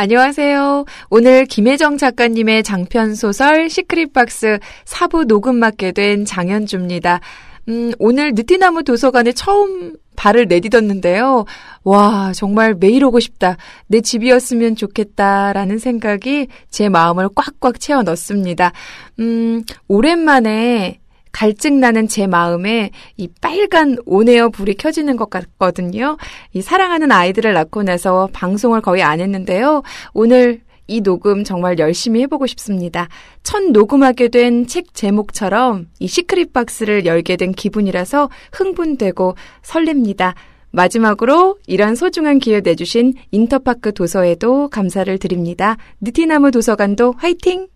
안녕하세요. 오늘 김혜정 작가님의 장편소설 시크릿 박스 4부 녹음 맡게 된 장현주입니다. 오늘 느티나무 도서관에 처음 발을 내딛었는데요. 와, 정말 매일 오고 싶다. 내 집이었으면 좋겠다라는 생각이 제 마음을 꽉꽉 채워 넣습니다. 오랜만에 갈증나는 제 마음에 이 빨간 온에어 불이 켜지는 것 같거든요. 이 사랑하는 아이들을 낳고 나서 방송을 거의 안 했는데요. 오늘 이 녹음 정말 열심히 해보고 싶습니다. 첫 녹음하게 된 책 제목처럼 이 시크릿 박스를 열게 된 기분이라서 흥분되고 설렙니다. 마지막으로 이런 소중한 기회 내주신 인터파크 도서에도 감사를 드립니다. 느티나무 도서관도 화이팅!